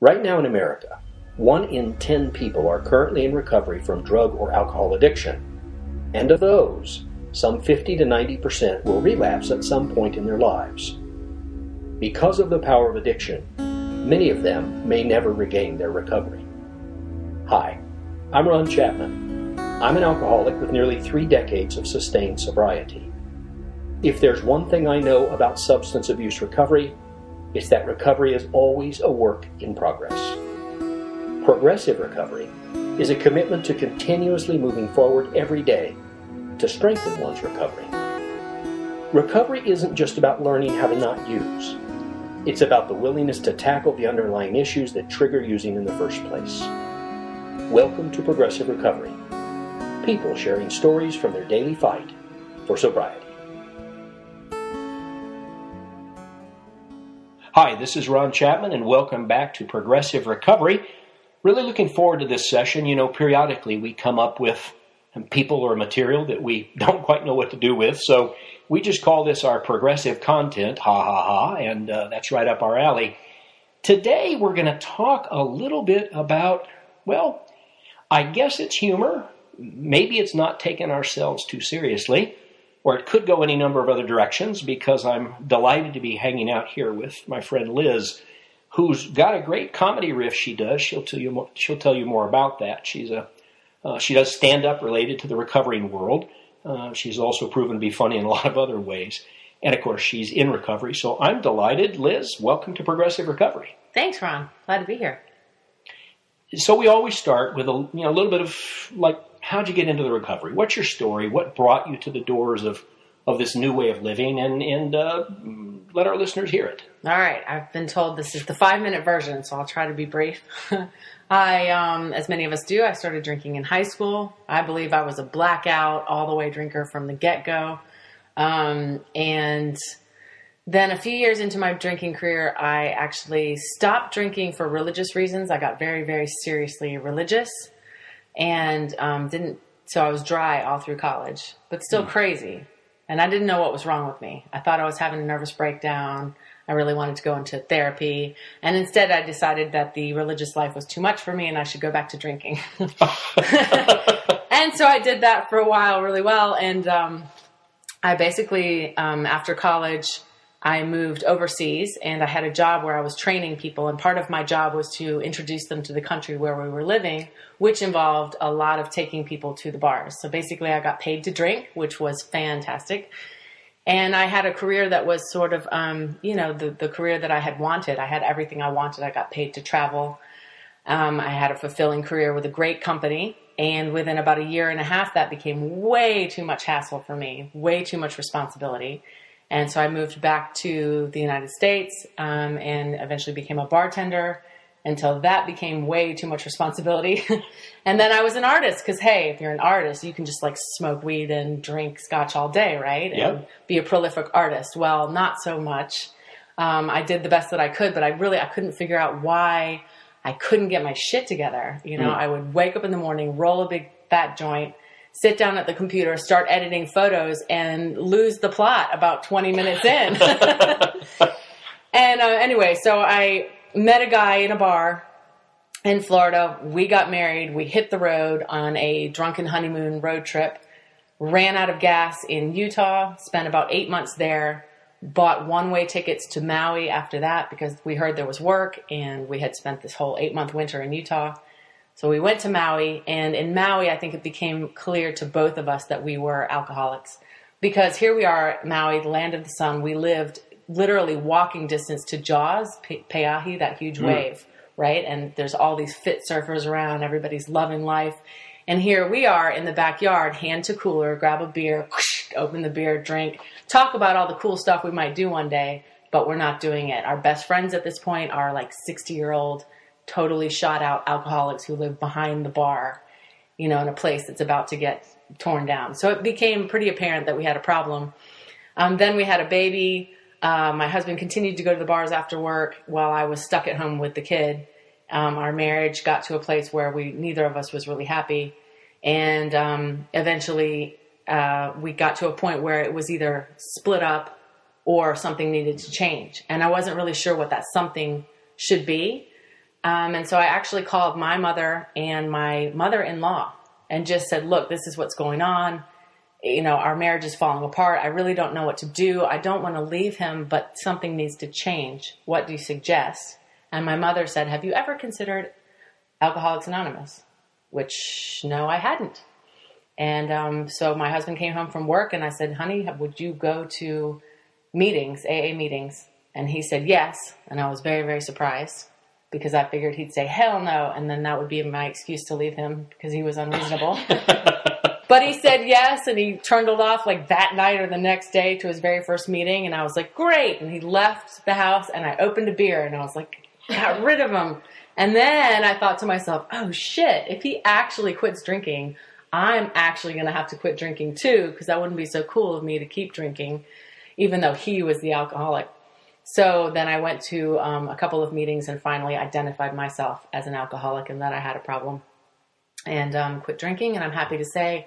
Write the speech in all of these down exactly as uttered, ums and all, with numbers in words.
Right now in America, one in ten people are currently in recovery from drug or alcohol addiction, and of those, some fifty to ninety percent will relapse at some point in their lives. Because of the power of addiction, many of them may never regain their recovery. Hi, I'm Ron Chapman. I'm an alcoholic with nearly three decades of sustained sobriety. If there's one thing I know about substance abuse recovery, it's that recovery is always a work in progress. Progressive recovery is a commitment to continuously moving forward every day to strengthen one's recovery. Recovery isn't just about learning how to not use. It's about the willingness to tackle the underlying issues that trigger using in the first place. Welcome to Progressive Recovery. People sharing stories from their daily fight for sobriety. Hi, this is Ron Chapman, and welcome back to Progressive Recovery. Really looking forward to this session. You know, periodically we come up with people or material that we don't quite know what to do with, so we just call this our progressive content, ha ha ha, and uh, that's right up our alley. Today we're going to talk a little bit about, well, I guess it's humor. Maybe it's not taking ourselves too seriously, or it could go any number of other directions, because I'm delighted to be hanging out here with my friend Liz, who's got a great comedy riff she does. She'll tell you more, she'll tell you more about that. She's a Uh, she does stand-up related to the recovering world. Uh, she's also proven to be funny in a lot of other ways. And, of course, she's in recovery. So I'm delighted. Liz, welcome to Progressive Recovery. Thanks, Ron. Glad to be here. So we always start with a, you know, a little bit of, like, how'd you get into the recovery? What's your story? What brought you to the doors of, of this new way of living? And, and uh, let our listeners hear it. All right. I've been told this is the five-minute version, so I'll try to be brief. I, um, as many of us do, I started drinking in high school. I believe I was a blackout all-the-way drinker from the get-go. Um, and then a few years into my drinking career, I actually stopped drinking for religious reasons. I got very, very seriously religious and um, didn't, so I was dry all through college, but still mm. crazy. And I didn't know what was wrong with me. I thought I was having a nervous breakdown. I really wanted to go into therapy. And instead, I decided that the religious life was too much for me and I should go back to drinking. And so I did that for a while really well. And um, I basically, um, after college, I moved overseas and I had a job where I was training people. And part of my job was to introduce them to the country where we were living, which involved a lot of taking people to the bars. So basically, I got paid to drink, which was fantastic. And I had a career that was sort of, um, you know, the, the career that I had wanted. I had everything I wanted. I got paid to travel. Um, I had a fulfilling career with a great company. And within about a year and a half, that became way too much hassle for me, way too much responsibility. And so I moved back to the United States um, and eventually became a bartender until that became way too much responsibility. And then I was an artist because, hey, if you're an artist, you can just like smoke weed and drink scotch all day, right? Yep. And be a prolific artist. Well, not so much. Um, I did the best that I could, but I really, I couldn't figure out why I couldn't get my shit together. You know, mm. I would wake up in the morning, roll a big fat joint, sit down at the computer, start editing photos and lose the plot about twenty minutes in. And uh, anyway, so I met a guy in a bar in Florida. We got married. We hit the road on a drunken honeymoon road trip, ran out of gas in Utah, spent about eight months there, bought one-way tickets to Maui after that because we heard there was work and we had spent this whole eight-month winter in Utah. So we went to Maui, and in Maui, I think it became clear to both of us that we were alcoholics because here we are at Maui, the land of the sun. We lived literally walking distance to Jaws, Pe- Peahi, that huge mm. wave, right? And there's all these fit surfers around. Everybody's loving life. And here we are in the backyard, hand to cooler, grab a beer, whoosh, open the beer, drink, talk about all the cool stuff we might do one day, but we're not doing it. Our best friends at this point are like sixty-year-old, totally shot out alcoholics who live behind the bar, you know, in a place that's about to get torn down. So it became pretty apparent that we had a problem. Um, then we had a baby. Uh, my husband continued to go to the bars after work while I was stuck at home with the kid. Um, our marriage got to a place where we neither of us was really happy. And um, eventually uh, we got to a point where it was either split up or something needed to change. And I wasn't really sure what that something should be. Um, and so I actually called my mother and my mother-in-law and just said, look, this is what's going on. You know, our marriage is falling apart. I really don't know what to do. I don't want to leave him, but something needs to change. What do you suggest? And my mother said, have you ever considered Alcoholics Anonymous? Which, no, I hadn't. And um, so my husband came home from work and I said, honey, would you go to meetings, A A meetings? And he said, yes. And I was very, very surprised because I figured he'd say, hell no. And then that would be my excuse to leave him because he was unreasonable. But he said yes, and he turned it off like that night or the next day to his very first meeting. And I was like, great. And he left the house and I opened a beer and I was like, got rid of him. And then I thought to myself, oh shit, if he actually quits drinking, I'm actually going to have to quit drinking too, because that wouldn't be so cool of me to keep drinking, even though he was the alcoholic. So then I went to um, a couple of meetings and finally identified myself as an alcoholic and that I had a problem and um, quit drinking. And I'm happy to say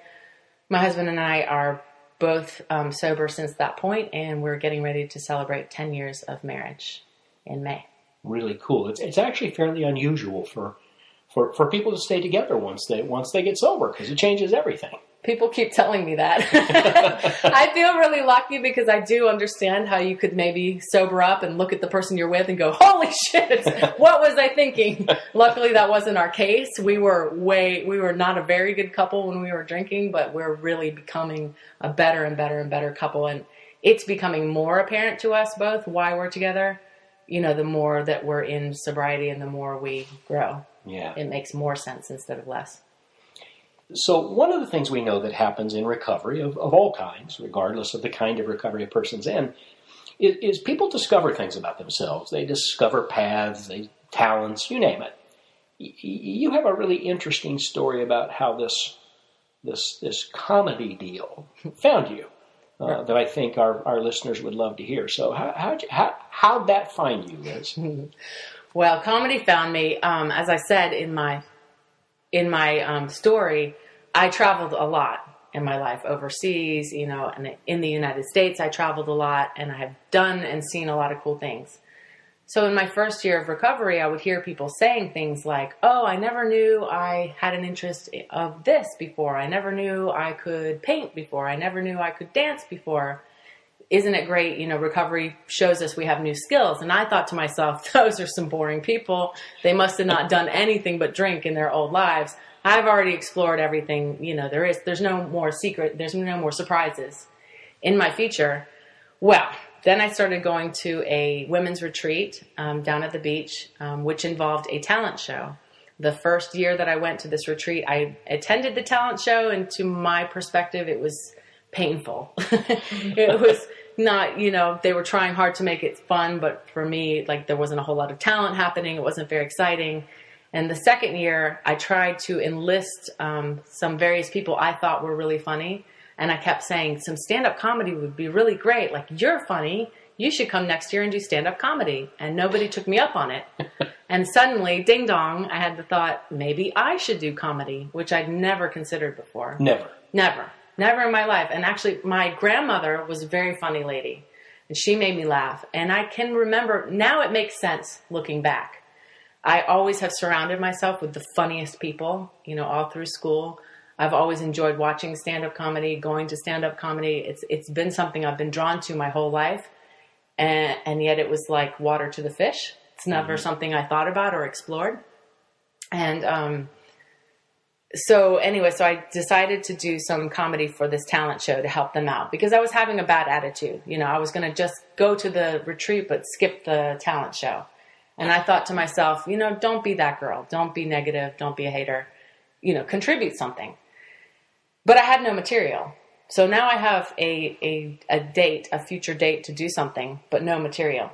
my husband and I are both um, sober since that point, and we're getting ready to celebrate ten years of marriage in May. Really cool. It's, it's actually fairly unusual for... For, for people to stay together once they once they get sober, because it changes everything. People keep telling me that. I feel really lucky because I do understand how you could maybe sober up and look at the person you're with and go, holy shit, what was I thinking? Luckily, that wasn't our case. We were way we were not a very good couple when we were drinking, but we're really becoming a better and better and better couple. And it's becoming more apparent to us both why we're together, you know, the more that we're in sobriety and the more we grow. Yeah. It makes more sense instead of less. So one of the things we know that happens in recovery of, of all kinds, regardless of the kind of recovery a person's in, is, is people discover things about themselves. They discover paths, they talents, you name it. Y- you have a really interesting story about how this this this comedy deal found you uh, right. that I think our, our listeners would love to hear. So how how'd, you, how, how'd that find you, Liz? Well, comedy found me. Um, as I said in my in my um, story, I traveled a lot in my life overseas, you know, and in the United States, I traveled a lot, and I have done and seen a lot of cool things. So in my first year of recovery, I would hear people saying things like, oh, I never knew I had an interest of this before. I never knew I could paint before. I never knew I could dance before. Isn't it great? You know, recovery shows us we have new skills. And I thought to myself, those are some boring people. They must have not done anything but drink in their old lives. I've already explored everything. You know, there is, there's no more secret. There's no more surprises in my future. Well, then I started going to a women's retreat um, down at the beach, um, which involved a talent show. The first year that I went to this retreat, I attended the talent show. And to my perspective, it was painful. It was not, you know, they were trying hard to make it fun, but for me, like, there wasn't a whole lot of talent happening. It wasn't very exciting. And the second year, I tried to enlist um, some various people I thought were really funny. And I kept saying, some stand-up comedy would be really great. Like, you're funny. You should come next year and do stand-up comedy. And nobody took me up on it. And suddenly, ding dong, I had the thought, maybe I should do comedy, which I'd never considered before. Never. Never. Never in my life. And actually, my grandmother was a very funny lady, and she made me laugh. And I can remember, now it makes sense looking back. I always have surrounded myself with the funniest people, you know, all through school. I've always enjoyed watching stand-up comedy, going to stand-up comedy. It's It's been something I've been drawn to my whole life, and, and yet it was like water to the fish. It's never mm-hmm. something I thought about or explored. And um So anyway, so I decided to do some comedy for this talent show to help them out because I was having a bad attitude. You know, I was going to just go to the retreat, but skip the talent show. And I thought to myself, you know, don't be that girl. Don't be negative. Don't be a hater. You know, contribute something. But I had no material. So now I have a, a, a date, a future date to do something, but no material.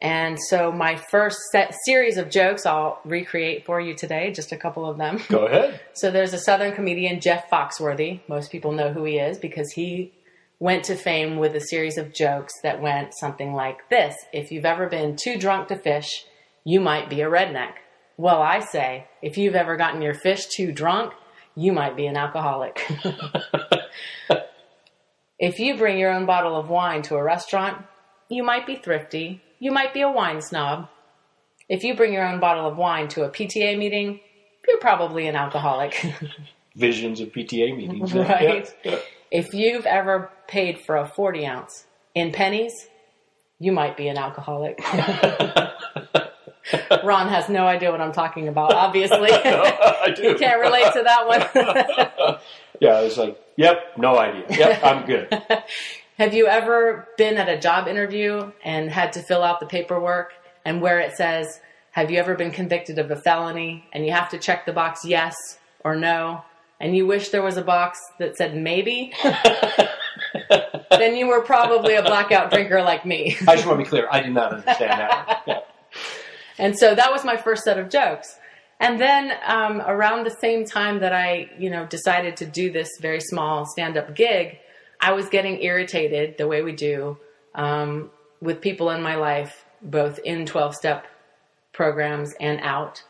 And so my first set series of jokes I'll recreate for you today, just a couple of them. Go ahead. So there's a Southern comedian, Jeff Foxworthy. Most people know who he is because he went to fame with a series of jokes that went something like this. If you've ever been too drunk to fish, you might be a redneck. Well, I say, if you've ever gotten your fish too drunk, you might be an alcoholic. If you bring your own bottle of wine to a restaurant, you might be thrifty. You might be a wine snob. If you bring your own bottle of wine to a P T A meeting, you're probably an alcoholic. Visions of P T A meetings. Right. Yeah, yeah. If you've ever paid for a forty ounce in pennies, you might be an alcoholic. Ron has no idea what I'm talking about, obviously. No, I do. You can't relate to that one. Yeah, I was like, yep, no idea. Yep, I'm good. Have you ever been at a job interview and had to fill out the paperwork and where it says, have you ever been convicted of a felony? And you have to check the box yes or no. And you wish there was a box that said maybe. Then you were probably a blackout drinker like me. I just want to be clear. I did not understand that. Yeah. And so that was my first set of jokes. And then um, around the same time that I, you know, decided to do this very small stand-up gig, I was getting irritated the way we do um, with people in my life, both in twelve-step programs and out.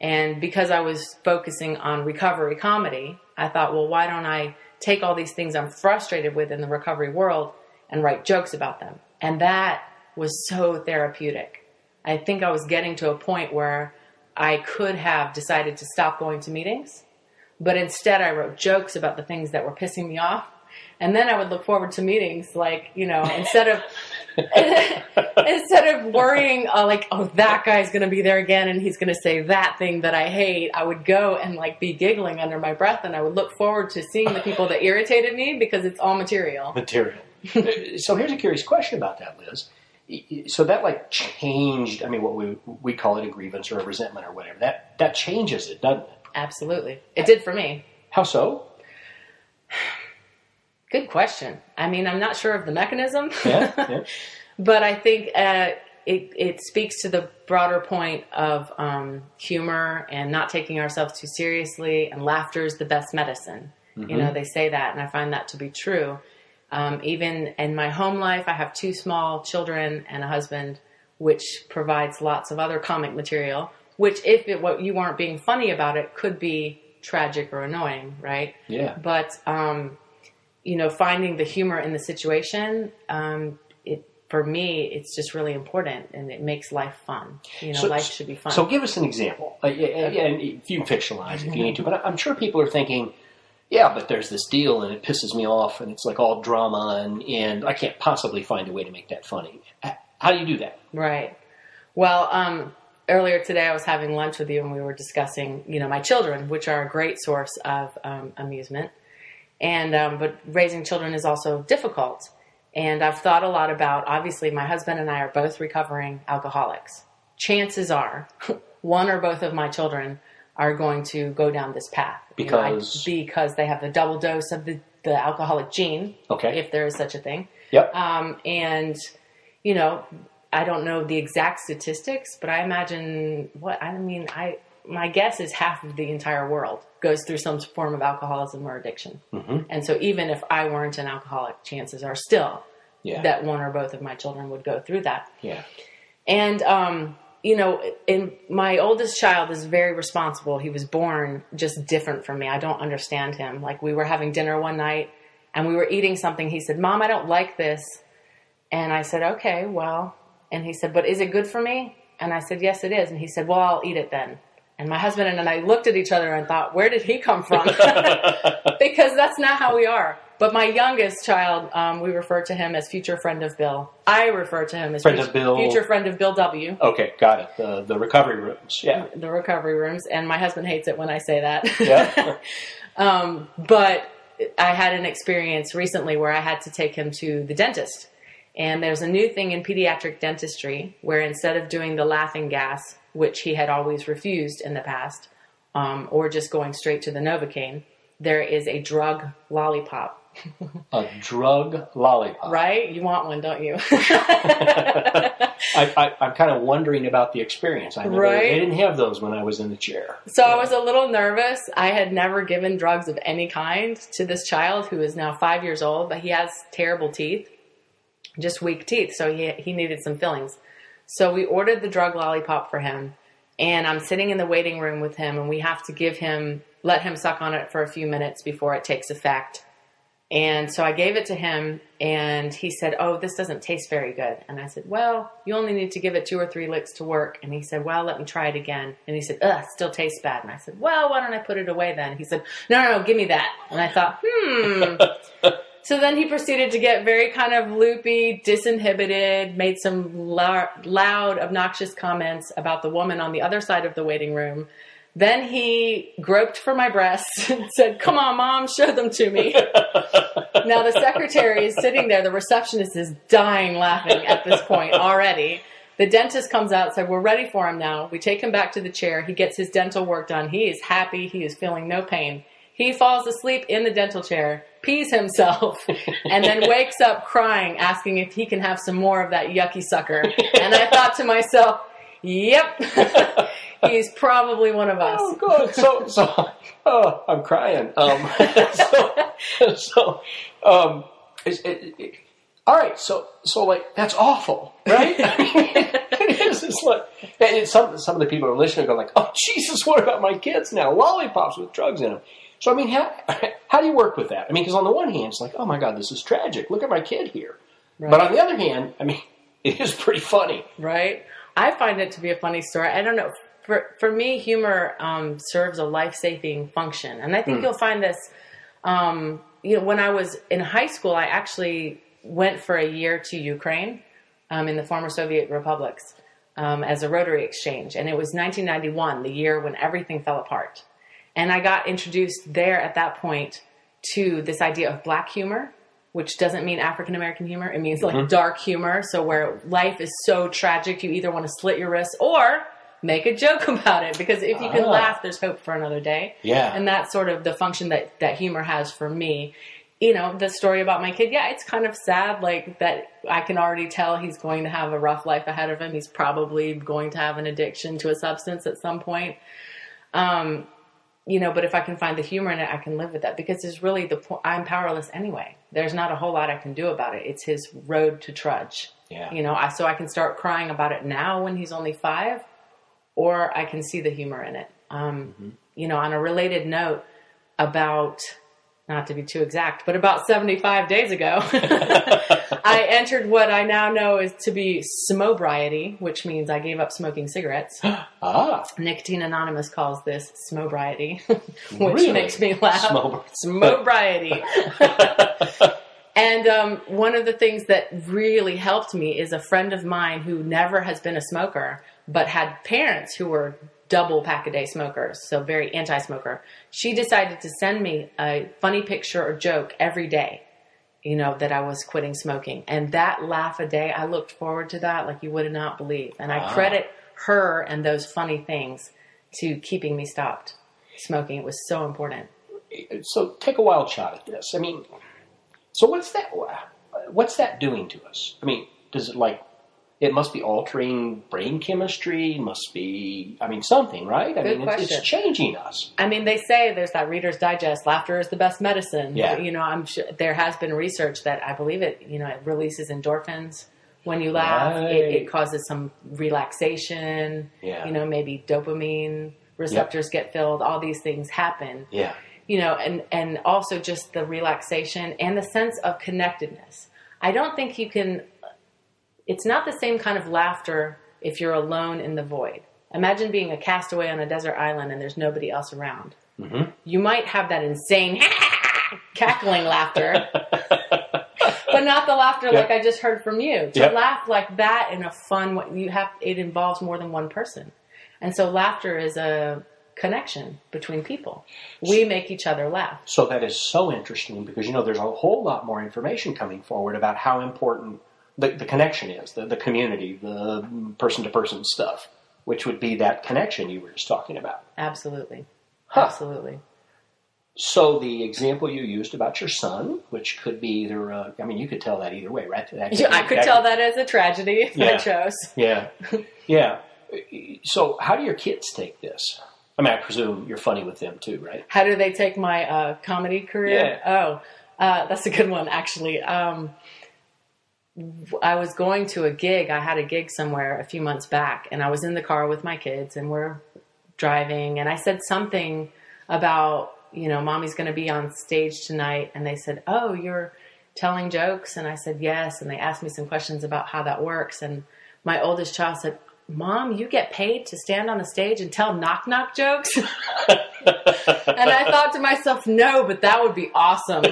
And because I was focusing on recovery comedy, I thought, well, why don't I take all these things I'm frustrated with in the recovery world and write jokes about them? And that was so therapeutic. I think I was getting to a point where I could have decided to stop going to meetings, but instead I wrote jokes about the things that were pissing me off. And then I would look forward to meetings, like, you know, instead of instead of worrying, uh, like, oh, that guy's going to be there again and he's going to say that thing that I hate, I would go and, like, be giggling under my breath, and I would look forward to seeing the people that irritated me because it's all material. Material. So here's a curious question about that, Liz. So that, like, changed, I mean, what we we call it a grievance or a resentment or whatever. That that changes it, doesn't it? Absolutely. It did for me. How so? Good question. I mean, I'm not sure of the mechanism, yeah, yeah. But I think uh, it, it speaks to the broader point of um, humor and not taking ourselves too seriously, and laughter is the best medicine. Mm-hmm. You know, they say that, and I find that to be true. Um, even in my home life, I have two small children and a husband, which provides lots of other comic material, which if it, what you weren't being funny about it could be tragic or annoying, right? Yeah. But... Um, you know, finding the humor in the situation, um, it, for me, it's just really important, and it makes life fun. You know, so, life should be fun. So give us an example, uh, and if you fictionalize if you need to, but I'm sure people are thinking, yeah, but there's this deal and it pisses me off and it's like all drama and, and I can't possibly find a way to make that funny. How do you do that? Right. Well, um, earlier today I was having lunch with you and we were discussing, you know, my children, which are a great source of um, amusement. And, um, but raising children is also difficult. And I've thought a lot about, obviously my husband and I are both recovering alcoholics. Chances are one or both of my children are going to go down this path because, you know, I, because they have the double dose of the, the alcoholic gene. Okay. If there is such a thing. Yep. Um, and you know, I don't know the exact statistics, but I imagine what, I mean, I, my guess is half of the entire world goes through some form of alcoholism or addiction. Mm-hmm. And so even if I weren't an alcoholic, chances are still yeah. that one or both of my children would go through that. Yeah. And, um, you know, in my oldest child is very responsible. He was born just different from me. I don't understand him. Like, we were having dinner one night and we were eating something. He said, Mom, I don't like this. And I said, okay, well, and he said, but is it good for me? And I said, yes, it is. And he said, well, I'll eat it then. And my husband and I looked at each other and thought, where did he come from? Because that's not how we are. But my youngest child, um, we refer to him as future friend of Bill. I refer to him as friend future, of Bill. future friend of Bill W. Okay, got it. The, the recovery rooms, yeah. The recovery rooms. And my husband hates it when I say that. Yeah. um, but I had an experience recently where I had to take him to the dentist. And there's a new thing in pediatric dentistry where instead of doing the laughing gas, which he had always refused in the past, um, or just going straight to the Novocaine, there is a drug lollipop. A drug lollipop. Right? You want one, don't you? I, I, I'm kind of wondering about the experience. I remember, right? They didn't have those when I was in the chair. So yeah. I was a little nervous. I had never given drugs of any kind to this child who is now five years old, but he has terrible teeth, just weak teeth. So he he needed some fillings. So we ordered the drug lollipop for him, and I'm sitting in the waiting room with him, and we have to give him, let him suck on it for a few minutes before it takes effect. And so I gave it to him, and he said, oh, this doesn't taste very good. And I said, well, you only need to give it two or three licks to work. And he said, well, let me try it again. And he said, ugh, still tastes bad. And I said, well, why don't I put it away then? He said, no, no, no, give me that. And I thought, hmm. So then he proceeded to get very kind of loopy, disinhibited, made some lo- loud, obnoxious comments about the woman on the other side of the waiting room. Then he groped for my breasts and said, come on, Mom, show them to me. Now the secretary is sitting there. The receptionist is dying laughing at this point already. The dentist comes out and said, we're ready for him now. We take him back to the chair. He gets his dental work done. He is happy. He is feeling no pain. He falls asleep in the dental chair, pees himself, and then wakes up crying, asking if he can have some more of that yucky sucker. And I thought to myself, yep. He's probably one of us. Oh, God. So, so, oh, I'm crying. Um, so, so, um, it, it, it, all right. So, so like, that's awful, right? It is. It's like, and it's some, some of the people who are listening go like, oh, Jesus, what about my kids now? Lollipops with drugs in them. So, I mean, how, how do you work with that? I mean, because on the one hand, it's like, oh my God, this is tragic. Look at my kid here. Right. But on the other hand, I mean, it is pretty funny. Right. I find it to be a funny story. I don't know. For, for me, humor um, serves a life-saving function. And I think mm. you'll find this, um, you know, when I was in high school, I actually went for a year to Ukraine um, in the former Soviet republics um, as a Rotary exchange. And it was nineteen ninety-one, the year when everything fell apart. And I got introduced there at that point to this idea of black humor, which doesn't mean African-American humor. It means like mm-hmm. dark humor. So where life is so tragic, you either want to slit your wrists or make a joke about it, because if you can ah. laugh, there's hope for another day. Yeah. And that's sort of the function that, that humor has for me. You know, the story about my kid, yeah, it's kind of sad, like, that I can already tell he's going to have a rough life ahead of him. He's probably going to have an addiction to a substance at some point. Um, you know, but if I can find the humor in it, I can live with that, because it's really the po- I'm powerless anyway. There's not a whole lot I can do about it. It's his road to trudge. Yeah. You know, I, so I can start crying about it now when he's only five, or I can see the humor in it. Um, mm-hmm. You know, on a related note, about, not to be too exact, but about seventy-five days ago, I entered what I now know is to be smobriety, which means I gave up smoking cigarettes. ah. Nicotine Anonymous calls this smobriety, which really? makes me laugh. Smob- smobriety. And um, one of the things that really helped me is a friend of mine who never has been a smoker, but had parents who were double pack-a-day smokers, so very anti-smoker. She decided to send me a funny picture or joke every day, you know, that I was quitting smoking. And that laugh a day, I looked forward to that like you would not believe. And I ah. credit her and those funny things to keeping me stopped smoking. It was so important. So take a wild shot at this. I mean, so what's that, what's that doing to us? I mean, does it like... It must be altering brain chemistry, must be, I mean, something, right? I Good mean, it's, it's changing us. I mean, they say there's that Reader's Digest, laughter is the best medicine. Yeah. You know, I'm sure there has been research that I believe it, you know, it releases endorphins when you laugh. Right. It, it causes some relaxation. Yeah. You know, maybe dopamine receptors yep. get filled. All these things happen. Yeah. You know, and, and also just the relaxation and the sense of connectedness. I don't think you can... It's not the same kind of laughter if you're alone in the void. Imagine being a castaway on a desert island and there's nobody else around. Mm-hmm. You might have that insane cackling laughter, but not the laughter yep. like I just heard from you. To yep. laugh like that in a fun way, you have, it involves more than one person. And so laughter is a connection between people. We make each other laugh. So that is so interesting because, you know, there's a whole lot more information coming forward about how important The, the connection is, the, the community, the person-to-person stuff, which would be that connection you were just talking about. Absolutely. Huh. Absolutely. So the example you used about your son, which could be either, uh, I mean, you could tell that either way, right? That could, I could that, tell that as a tragedy if yeah, I chose. Yeah. Yeah. So how do your kids take this? I mean, I presume you're funny with them too, right? How do they take my uh, comedy career? Yeah. Oh, uh, that's a good one, actually. Um I was going to a gig. I had a gig somewhere a few months back, and I was in the car with my kids, and we're driving, and I said something about you know, mommy's going to be on stage tonight. And they said, oh, you're telling jokes? And I said, yes. And they asked me some questions about how that works. And my oldest child said, Mom, you get paid to stand on a stage and tell knock-knock jokes? And I thought to myself, no, but that would be awesome.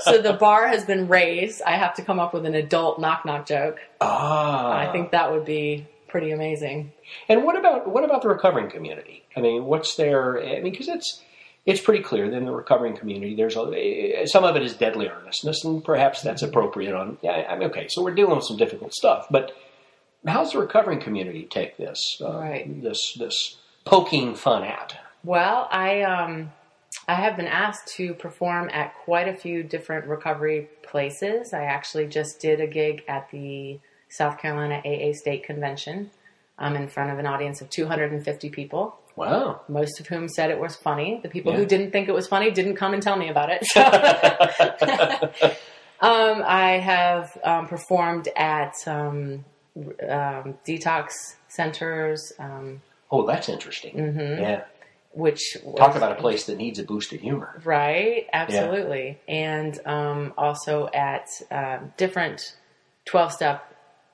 So the bar has been raised. I have to come up with an adult knock-knock joke. Ah. I think that would be pretty amazing. And what about what about the recovering community? I mean, what's their... I mean, because it's, it's pretty clear that in the recovering community, there's a, some of it is deadly earnestness, and perhaps that's appropriate on... Yeah, I mean, okay, so we're dealing with some difficult stuff, but... How's the recovering community take this, uh, right. this this poking fun at? Well, I um, I have been asked to perform at quite a few different recovery places. I actually just did a gig at the South Carolina A A State Convention um, in front of an audience of two hundred fifty people. Wow. Most of whom said it was funny. The people yeah. who didn't think it was funny didn't come and tell me about it. So. um, I have um, performed at... Um, Um, detox centers. Um, oh, that's interesting. Mm-hmm. Yeah. Which was, talk about a place that needs a boost of humor. Right. Absolutely. Yeah. And um, also at uh, different twelve-step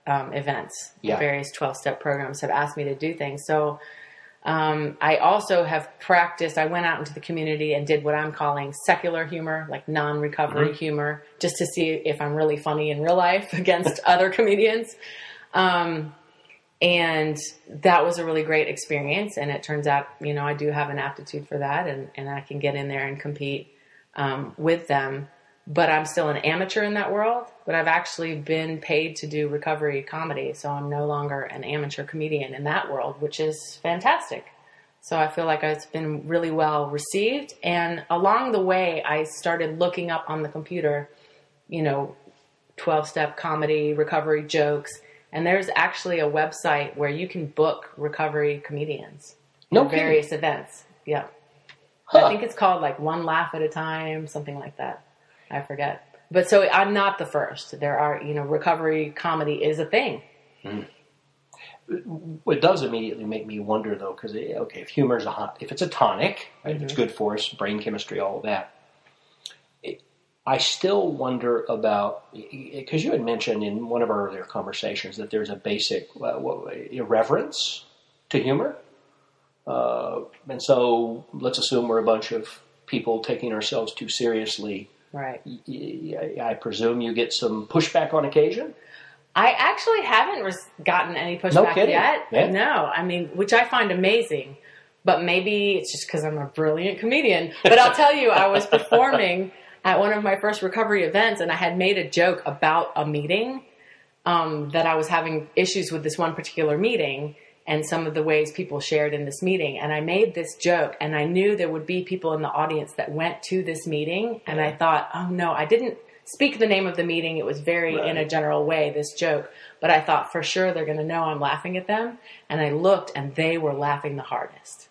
um, events. Yeah. Various twelve-step programs have asked me to do things. So um, I also have practiced. I went out into the community and did what I'm calling secular humor, like non-recovery mm-hmm. humor, just to see if I'm really funny in real life against other comedians. Um, and that was a really great experience. And it turns out, you know, I do have an aptitude for that, and, and I can get in there and compete, um, with them, but I'm still an amateur in that world, but I've actually been paid to do recovery comedy. So I'm no longer an amateur comedian in that world, which is fantastic. So I feel like it's been really well received. And along the way, I started looking up on the computer, you know, twelve-step comedy, recovery jokes. And there's actually a website where you can book recovery comedians no for kidding. various events. Yeah. Huh. I think it's called like One Laugh at a Time, something like that. I forget. But so I'm not the first. There are, you know, recovery comedy is a thing. Mm. It does immediately make me wonder, though, because, okay, if humor is a hot, if it's a tonic, right, mm-hmm. if it's good for us, brain chemistry, all of that. I still wonder about, because you had mentioned in one of our earlier conversations that there's a basic uh, irreverence to humor. Uh, and so let's assume we're a bunch of people taking ourselves too seriously. Right. I presume you get some pushback on occasion? I actually haven't res- gotten any pushback no yet. Yeah. No, I mean, which I find amazing. But maybe it's just because I'm a brilliant comedian. But I'll tell you, I was performing... at one of my first recovery events, and I had made a joke about a meeting, um, that I was having issues with this one particular meeting and some of the ways people shared in this meeting. And I made this joke, and I knew there would be people in the audience that went to this meeting. And yeah. I thought, oh no, I didn't speak the name of the meeting. It was very right. in a general way, this joke, but I thought for sure they're going to know I'm laughing at them. And I looked, and they were laughing the hardest.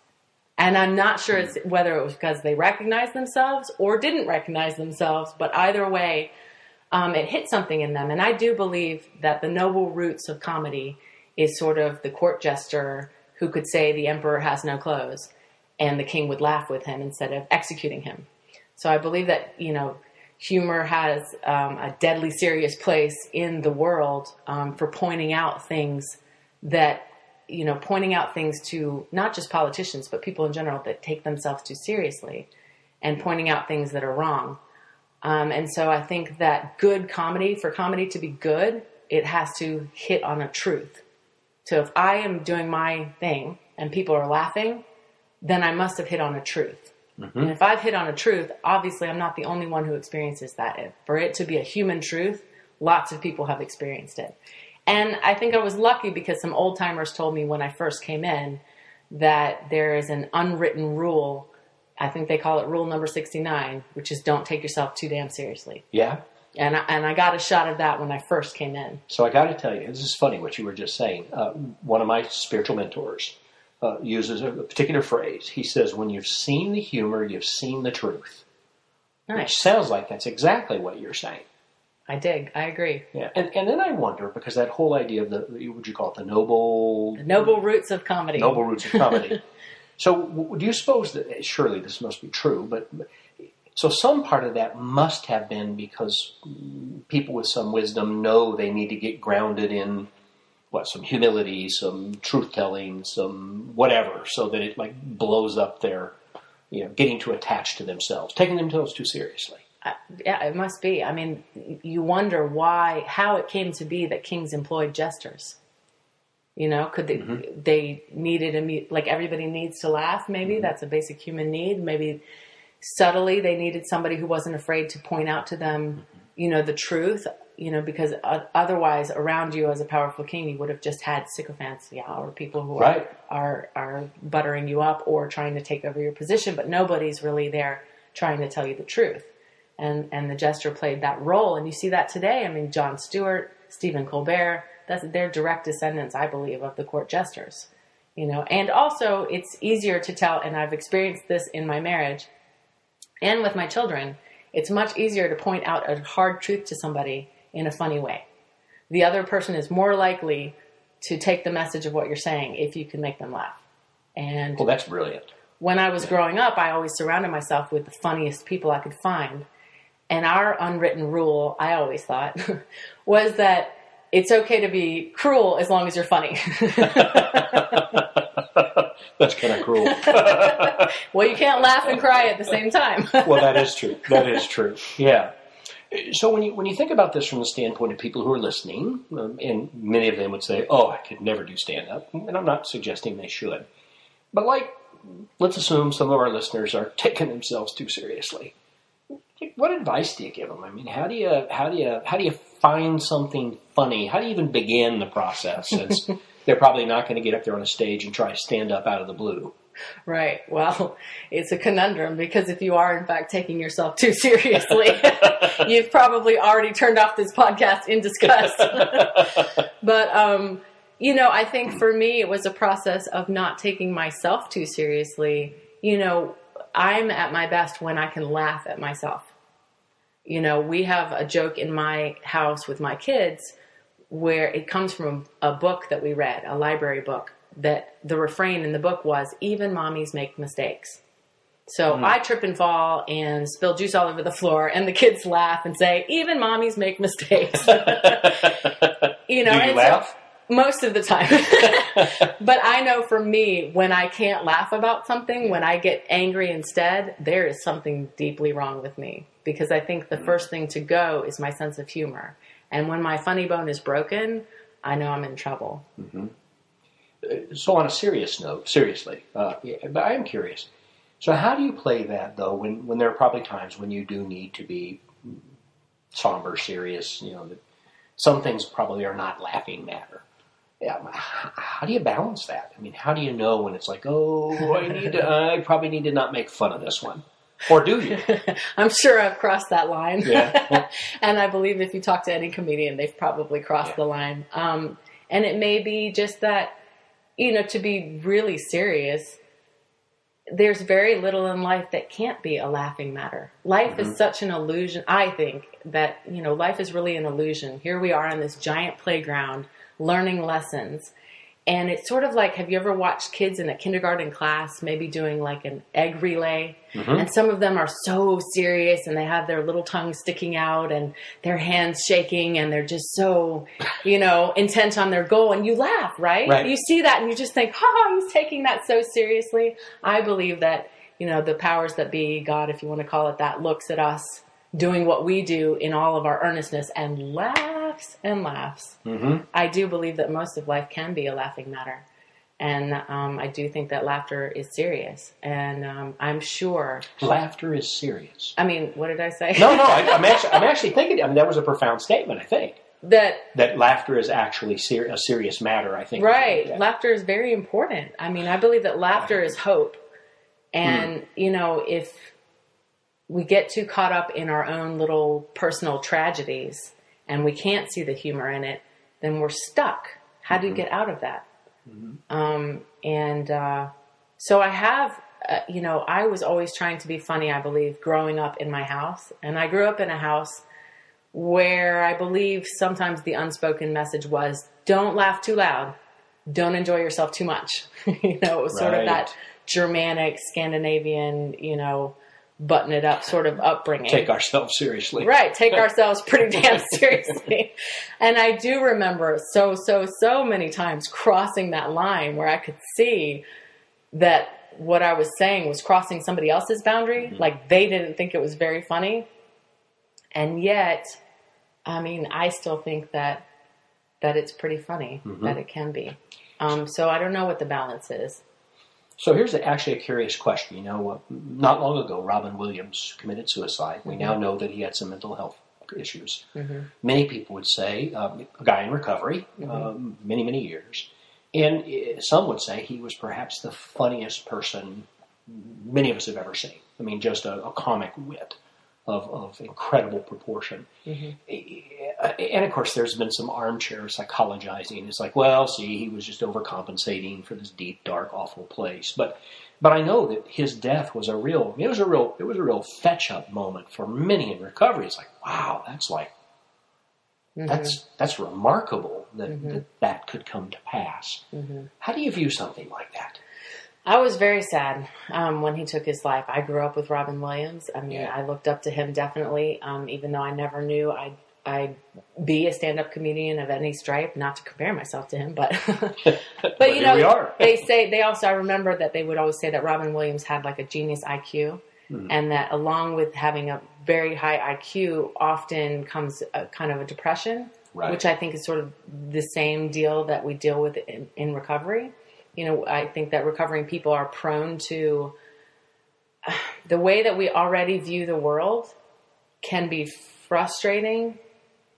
And I'm not sure it's whether it was because they recognized themselves or didn't recognize themselves, but either way, um, it hit something in them. And I do believe that the noble roots of comedy is sort of the court jester who could say the emperor has no clothes and the king would laugh with him instead of executing him. So I believe that, you know, humor has um, a deadly serious place in the world um, for pointing out things that... you know, pointing out things to not just politicians, but people in general that take themselves too seriously and pointing out things that are wrong. Um, and so I think that good comedy, for comedy to be good, it has to hit on a truth. So if I am doing my thing and people are laughing, then I must have hit on a truth. Mm-hmm. And if I've hit on a truth, obviously I'm not the only one who experiences that. If, for it to be a human truth, lots of people have experienced it. And I think I was lucky because some old timers told me when I first came in that there is an unwritten rule. I think they call it rule number sixty-nine, which is don't take yourself too damn seriously. Yeah. And I, and I got a shot of that when I first came in. So I got to tell you, this is funny what you were just saying. Uh, one of my spiritual mentors uh, uses a particular phrase. He says, when you've seen the humor, you've seen the truth. Nice. Which sounds like that's exactly what you're saying. I dig. I agree. Yeah, and and then I wonder, because that whole idea of the, would you call it the noble... The noble roots of comedy. Noble roots of comedy. So do you suppose that, surely this must be true, but So some part of that must have been because people with some wisdom know they need to get grounded in, what, some humility, some truth-telling, some whatever, so that it, like, blows up their, you know, getting too attached to themselves, taking themselves too seriously. Uh, yeah, it must be. I mean, you wonder why, how it came to be that kings employed jesters. You know, could they, mm-hmm. they needed, imme- like everybody needs to laugh, maybe. Mm-hmm. That's a basic human need. Maybe subtly they needed somebody who wasn't afraid to point out to them, mm-hmm. you know, the truth, you know, because otherwise around you as a powerful king, you would have just had sycophants, yeah, or people who right. are, are, are buttering you up or trying to take over your position, but nobody's really there trying to tell you the truth. And, and the jester played that role. And you see that today. I mean, Jon Stewart, Stephen Colbert, that's, they're direct descendants, I believe, of the court jesters, you know. And also it's easier to tell, and I've experienced this in my marriage and with my children, it's much easier to point out a hard truth to somebody in a funny way. The other person is more likely to take the message of what you're saying if you can make them laugh. And well, that's brilliant. When I was yeah. growing up, I always surrounded myself with the funniest people I could find. And our unwritten rule, I always thought, was that it's okay to be cruel as long as you're funny. That's kind of cruel. Well, you can't laugh and cry at the same time. Well, that is true. That is true. Yeah. So when you when you think about this from the standpoint of people who are listening, um, and many of them would say, oh, I could never do stand-up, and I'm not suggesting they should. But, like, let's assume some of our listeners are taking themselves too seriously. What advice do you give them? I mean, how do you how do you how do you find something funny? How do you even begin the process? Since they're probably not going to get up there on a stage and try to stand up out of the blue. Right. Well, it's a conundrum because if you are in fact taking yourself too seriously, you've probably already turned off this podcast in disgust. But um, you know, I think for me it was a process of not taking myself too seriously. You know, I'm at my best when I can laugh at myself. You know, we have a joke in my house with my kids where it comes from a book that we read, a library book, that the refrain in the book was, even mommies make mistakes. So mm. I trip and fall and spill juice all over the floor, and the kids laugh and say, even mommies make mistakes. You know, do you laugh? So, most of the time. But I know for me, when I can't laugh about something, when I get angry instead, there is something deeply wrong with me. Because I think the first thing to go is my sense of humor. And when my funny bone is broken, I know I'm in trouble. Mm-hmm. So on a serious note, seriously, uh, yeah, but I am curious. So how do you play that, though, when, when there are probably times when you do need to be somber, serious, you know, that some things probably are not laughing matter. Yeah, how do you balance that? I mean, how do you know when it's like, oh, I need to, I probably need to not make fun of this one? Or do you? I'm sure I've crossed that line. Yeah. And I believe if you talk to any comedian, they've probably crossed yeah. the line. Um, and it may be just that, you know, to be really serious, there's very little in life that can't be a laughing matter. Life mm-hmm. is such an illusion. I think that, you know, life is really an illusion. Here we are on this giant playground learning lessons. And it's sort of like, have you ever watched kids in a kindergarten class maybe doing like an egg relay? Mm-hmm. And some of them are so serious and they have their little tongues sticking out and their hands shaking and they're just so, you know, intent on their goal. And you laugh, right? right? You see that and you just think, oh, he's taking that so seriously. I believe that, you know, the powers that be, God, if you want to call it that, looks at us doing what we do in all of our earnestness and laughs. and laughs. Mm-hmm. I do believe that most of life can be a laughing matter. And um, I do think that laughter is serious. And um, I'm sure... Laughter is serious. I mean, what did I say? No, no, I, I'm, actually, I'm actually thinking... I mean, that was a profound statement, I think. That... That laughter is actually ser- a serious matter, I think. Right. Yeah. Laughter is very important. I mean, I believe that laughter is hope. And, mm. you know, if we get too caught up in our own little personal tragedies... and we can't see the humor in it, then we're stuck. How do you get out of that? Mm-hmm. Um, and uh, so I have, uh, you know, I was always trying to be funny, I believe, growing up in my house. And I grew up in a house where I believe sometimes the unspoken message was, don't laugh too loud. Don't enjoy yourself too much. You know, it was right. sort of that Germanic, Scandinavian, you know, button it up sort of upbringing. Take ourselves seriously. Right. Take ourselves pretty damn seriously. And I do remember so, so, so many times crossing that line where I could see that what I was saying was crossing somebody else's boundary. Mm-hmm. Like they didn't think it was very funny. And yet, I mean, I still think that, that it's pretty funny, mm-hmm. that it can be. Um, so I don't know what the balance is. So here's a, actually a curious question. You know, uh, not long ago, Robin Williams committed suicide. We mm-hmm. now know that he had some mental health issues. Mm-hmm. Many people would say, um, a guy in recovery, mm-hmm. um, many, many years. And it, some would say he was perhaps the funniest person many of us have ever seen. I mean, just a, a comic wit of, of incredible proportion. Mm-hmm. And, of course, there's been some armchair psychologizing. It's like, well, see, he was just overcompensating for this deep, dark, awful place. But but I know that his death was a real, it was a real, it was a real fetch-up moment for many in recovery. It's like, wow, that's like, mm-hmm. that's that's remarkable that, mm-hmm. that that could come to pass. Mm-hmm. How do you view something like that? I was very sad um, when he took his life. I grew up with Robin Williams. I mean, yeah. I looked up to him definitely, um, even though I never knew I'd, I'd be a stand-up comedian of any stripe, not to compare myself to him, but, but, but you know, we are. they say, they also, I remember that they would always say that Robin Williams had like a genius I Q, mm-hmm. and that along with having a very high I Q often comes a, kind of a depression, right. which I think is sort of the same deal that we deal with in, in recovery. You know, I think that recovering people are prone to uh, the way that we already view the world can be frustrating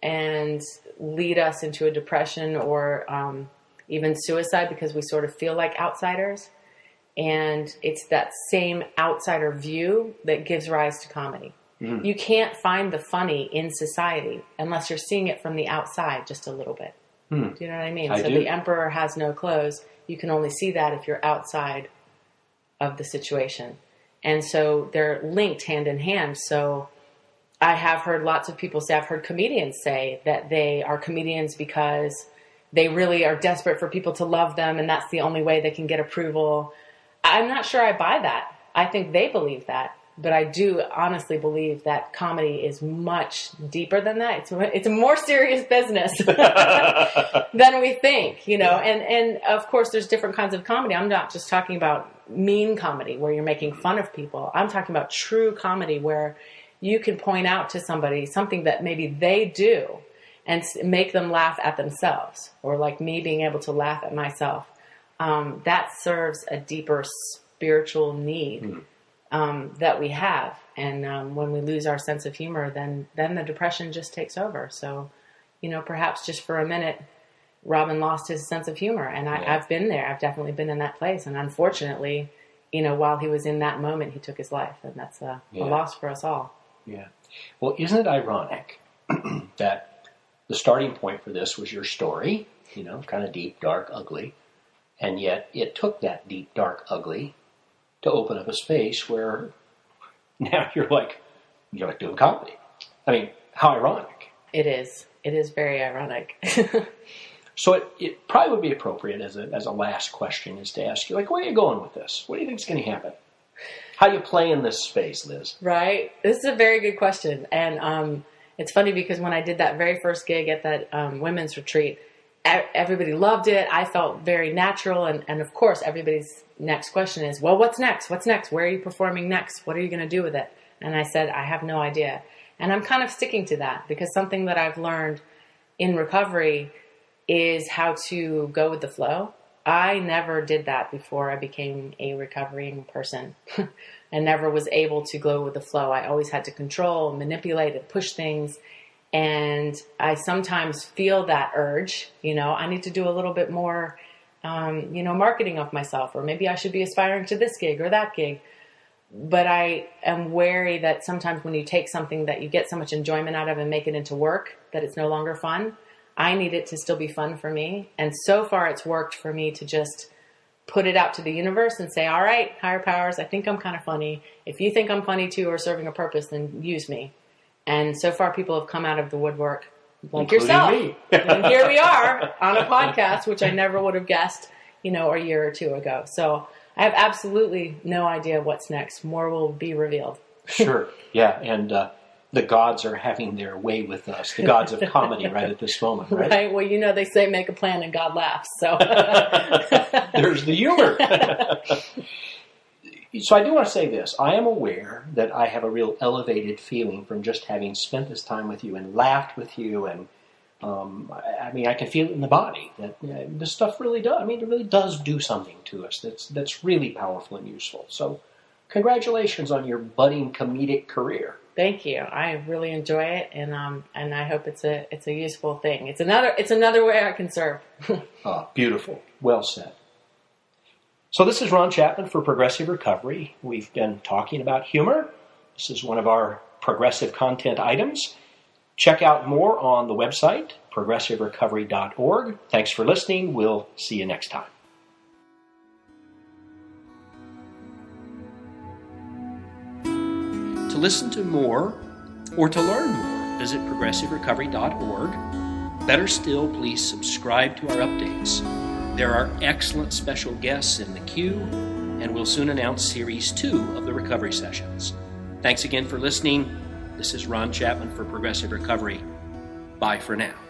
and lead us into a depression or um, even suicide because we sort of feel like outsiders. And it's that same outsider view that gives rise to comedy. Mm. You can't find the funny in society unless you're seeing it from the outside just a little bit. Mm. Do you know what I mean? I so do. The emperor has no clothes. You can only see that if you're outside of the situation. And so they're linked hand in hand. So I have heard lots of people say, I've heard comedians say that they are comedians because they really are desperate for people to love them. And that's the only way they can get approval. I'm not sure I buy that. I think they believe that. But I do honestly believe that comedy is much deeper than that. It's it's a more serious business than we think, you know. Yeah. And, and, of course, there's different kinds of comedy. I'm not just talking about mean comedy where you're making fun of people. I'm talking about true comedy where you can point out to somebody something that maybe they do and make them laugh at themselves, or like me being able to laugh at myself. Um, that serves a deeper spiritual need. Mm-hmm. Um, that we have. And um, when we lose our sense of humor, then then the depression just takes over. So, you know, perhaps just for a minute, Robin lost his sense of humor. And I, yeah. I've been there. I've definitely been in that place. And unfortunately, you know, while he was in that moment, he took his life. And that's a, yeah. a loss for us all. Yeah. Well, isn't it ironic that the starting point for this was your story, you know, kind of deep, dark, ugly. And yet it took that deep, dark, ugly to open up a space where now you're like, you're like doing comedy. I mean, how ironic. It is. It is very ironic. So it, it probably would be appropriate as a as a last question is to ask you, like, where are you going with this? What do you think is going to happen? How do you play in this space, Liz? Right. This is a very good question. And um, it's funny because when I did that very first gig at that um, women's retreat, everybody loved it. I felt very natural. And, and of course, everybody's next question is, well, what's next? What's next? Where are you performing next? What are you going to do with it? And I said, I have no idea. And I'm kind of sticking to that because something that I've learned in recovery is how to go with the flow. I never did that before I became a recovering person. I never was able to go with the flow. I always had to control, manipulate, and push things. And I sometimes feel that urge, you know, I need to do a little bit more, um, you know, marketing of myself, or maybe I should be aspiring to this gig or that gig. But I am wary that sometimes when you take something that you get so much enjoyment out of and make it into work, that it's no longer fun. I need it to still be fun for me. And so far it's worked for me to just put it out to the universe and say, all right, higher powers, I think I'm kind of funny. If you think I'm funny too, or serving a purpose, then use me. And so far, people have come out of the woodwork, like Including yourself. Me. And here we are on a podcast, which I never would have guessed, you know, a year or two ago. So I have absolutely no idea what's next. More will be revealed. Sure. Yeah. And uh, the gods are having their way with us. The gods of comedy right at this moment, right? Right. Well, you know, they say make a plan and God laughs. So there's the humor. So I do want to say this. I am aware that I have a real elevated feeling from just having spent this time with you and laughed with you. And um, I mean, I can feel it in the body that you know, this stuff really does. I mean, it really does do something to us that's that's really powerful and useful. So congratulations on your budding comedic career. Thank you. I really enjoy it, and um, and I hope it's a it's a useful thing. It's another it's another way I can serve. Ah, beautiful. Well said. So this is Ron Chapman for Progressive Recovery. We've been talking about humor. This is one of our progressive content items. Check out more on the website, progressive recovery dot org. Thanks for listening. We'll see you next time. To listen to more or to learn more, visit progressive recovery dot org. Better still, please subscribe to our updates. There are excellent special guests in the queue, and we'll soon announce Series two of the Recovery Sessions. Thanks again for listening. This is Ron Chapman for Progressive Recovery. Bye for now.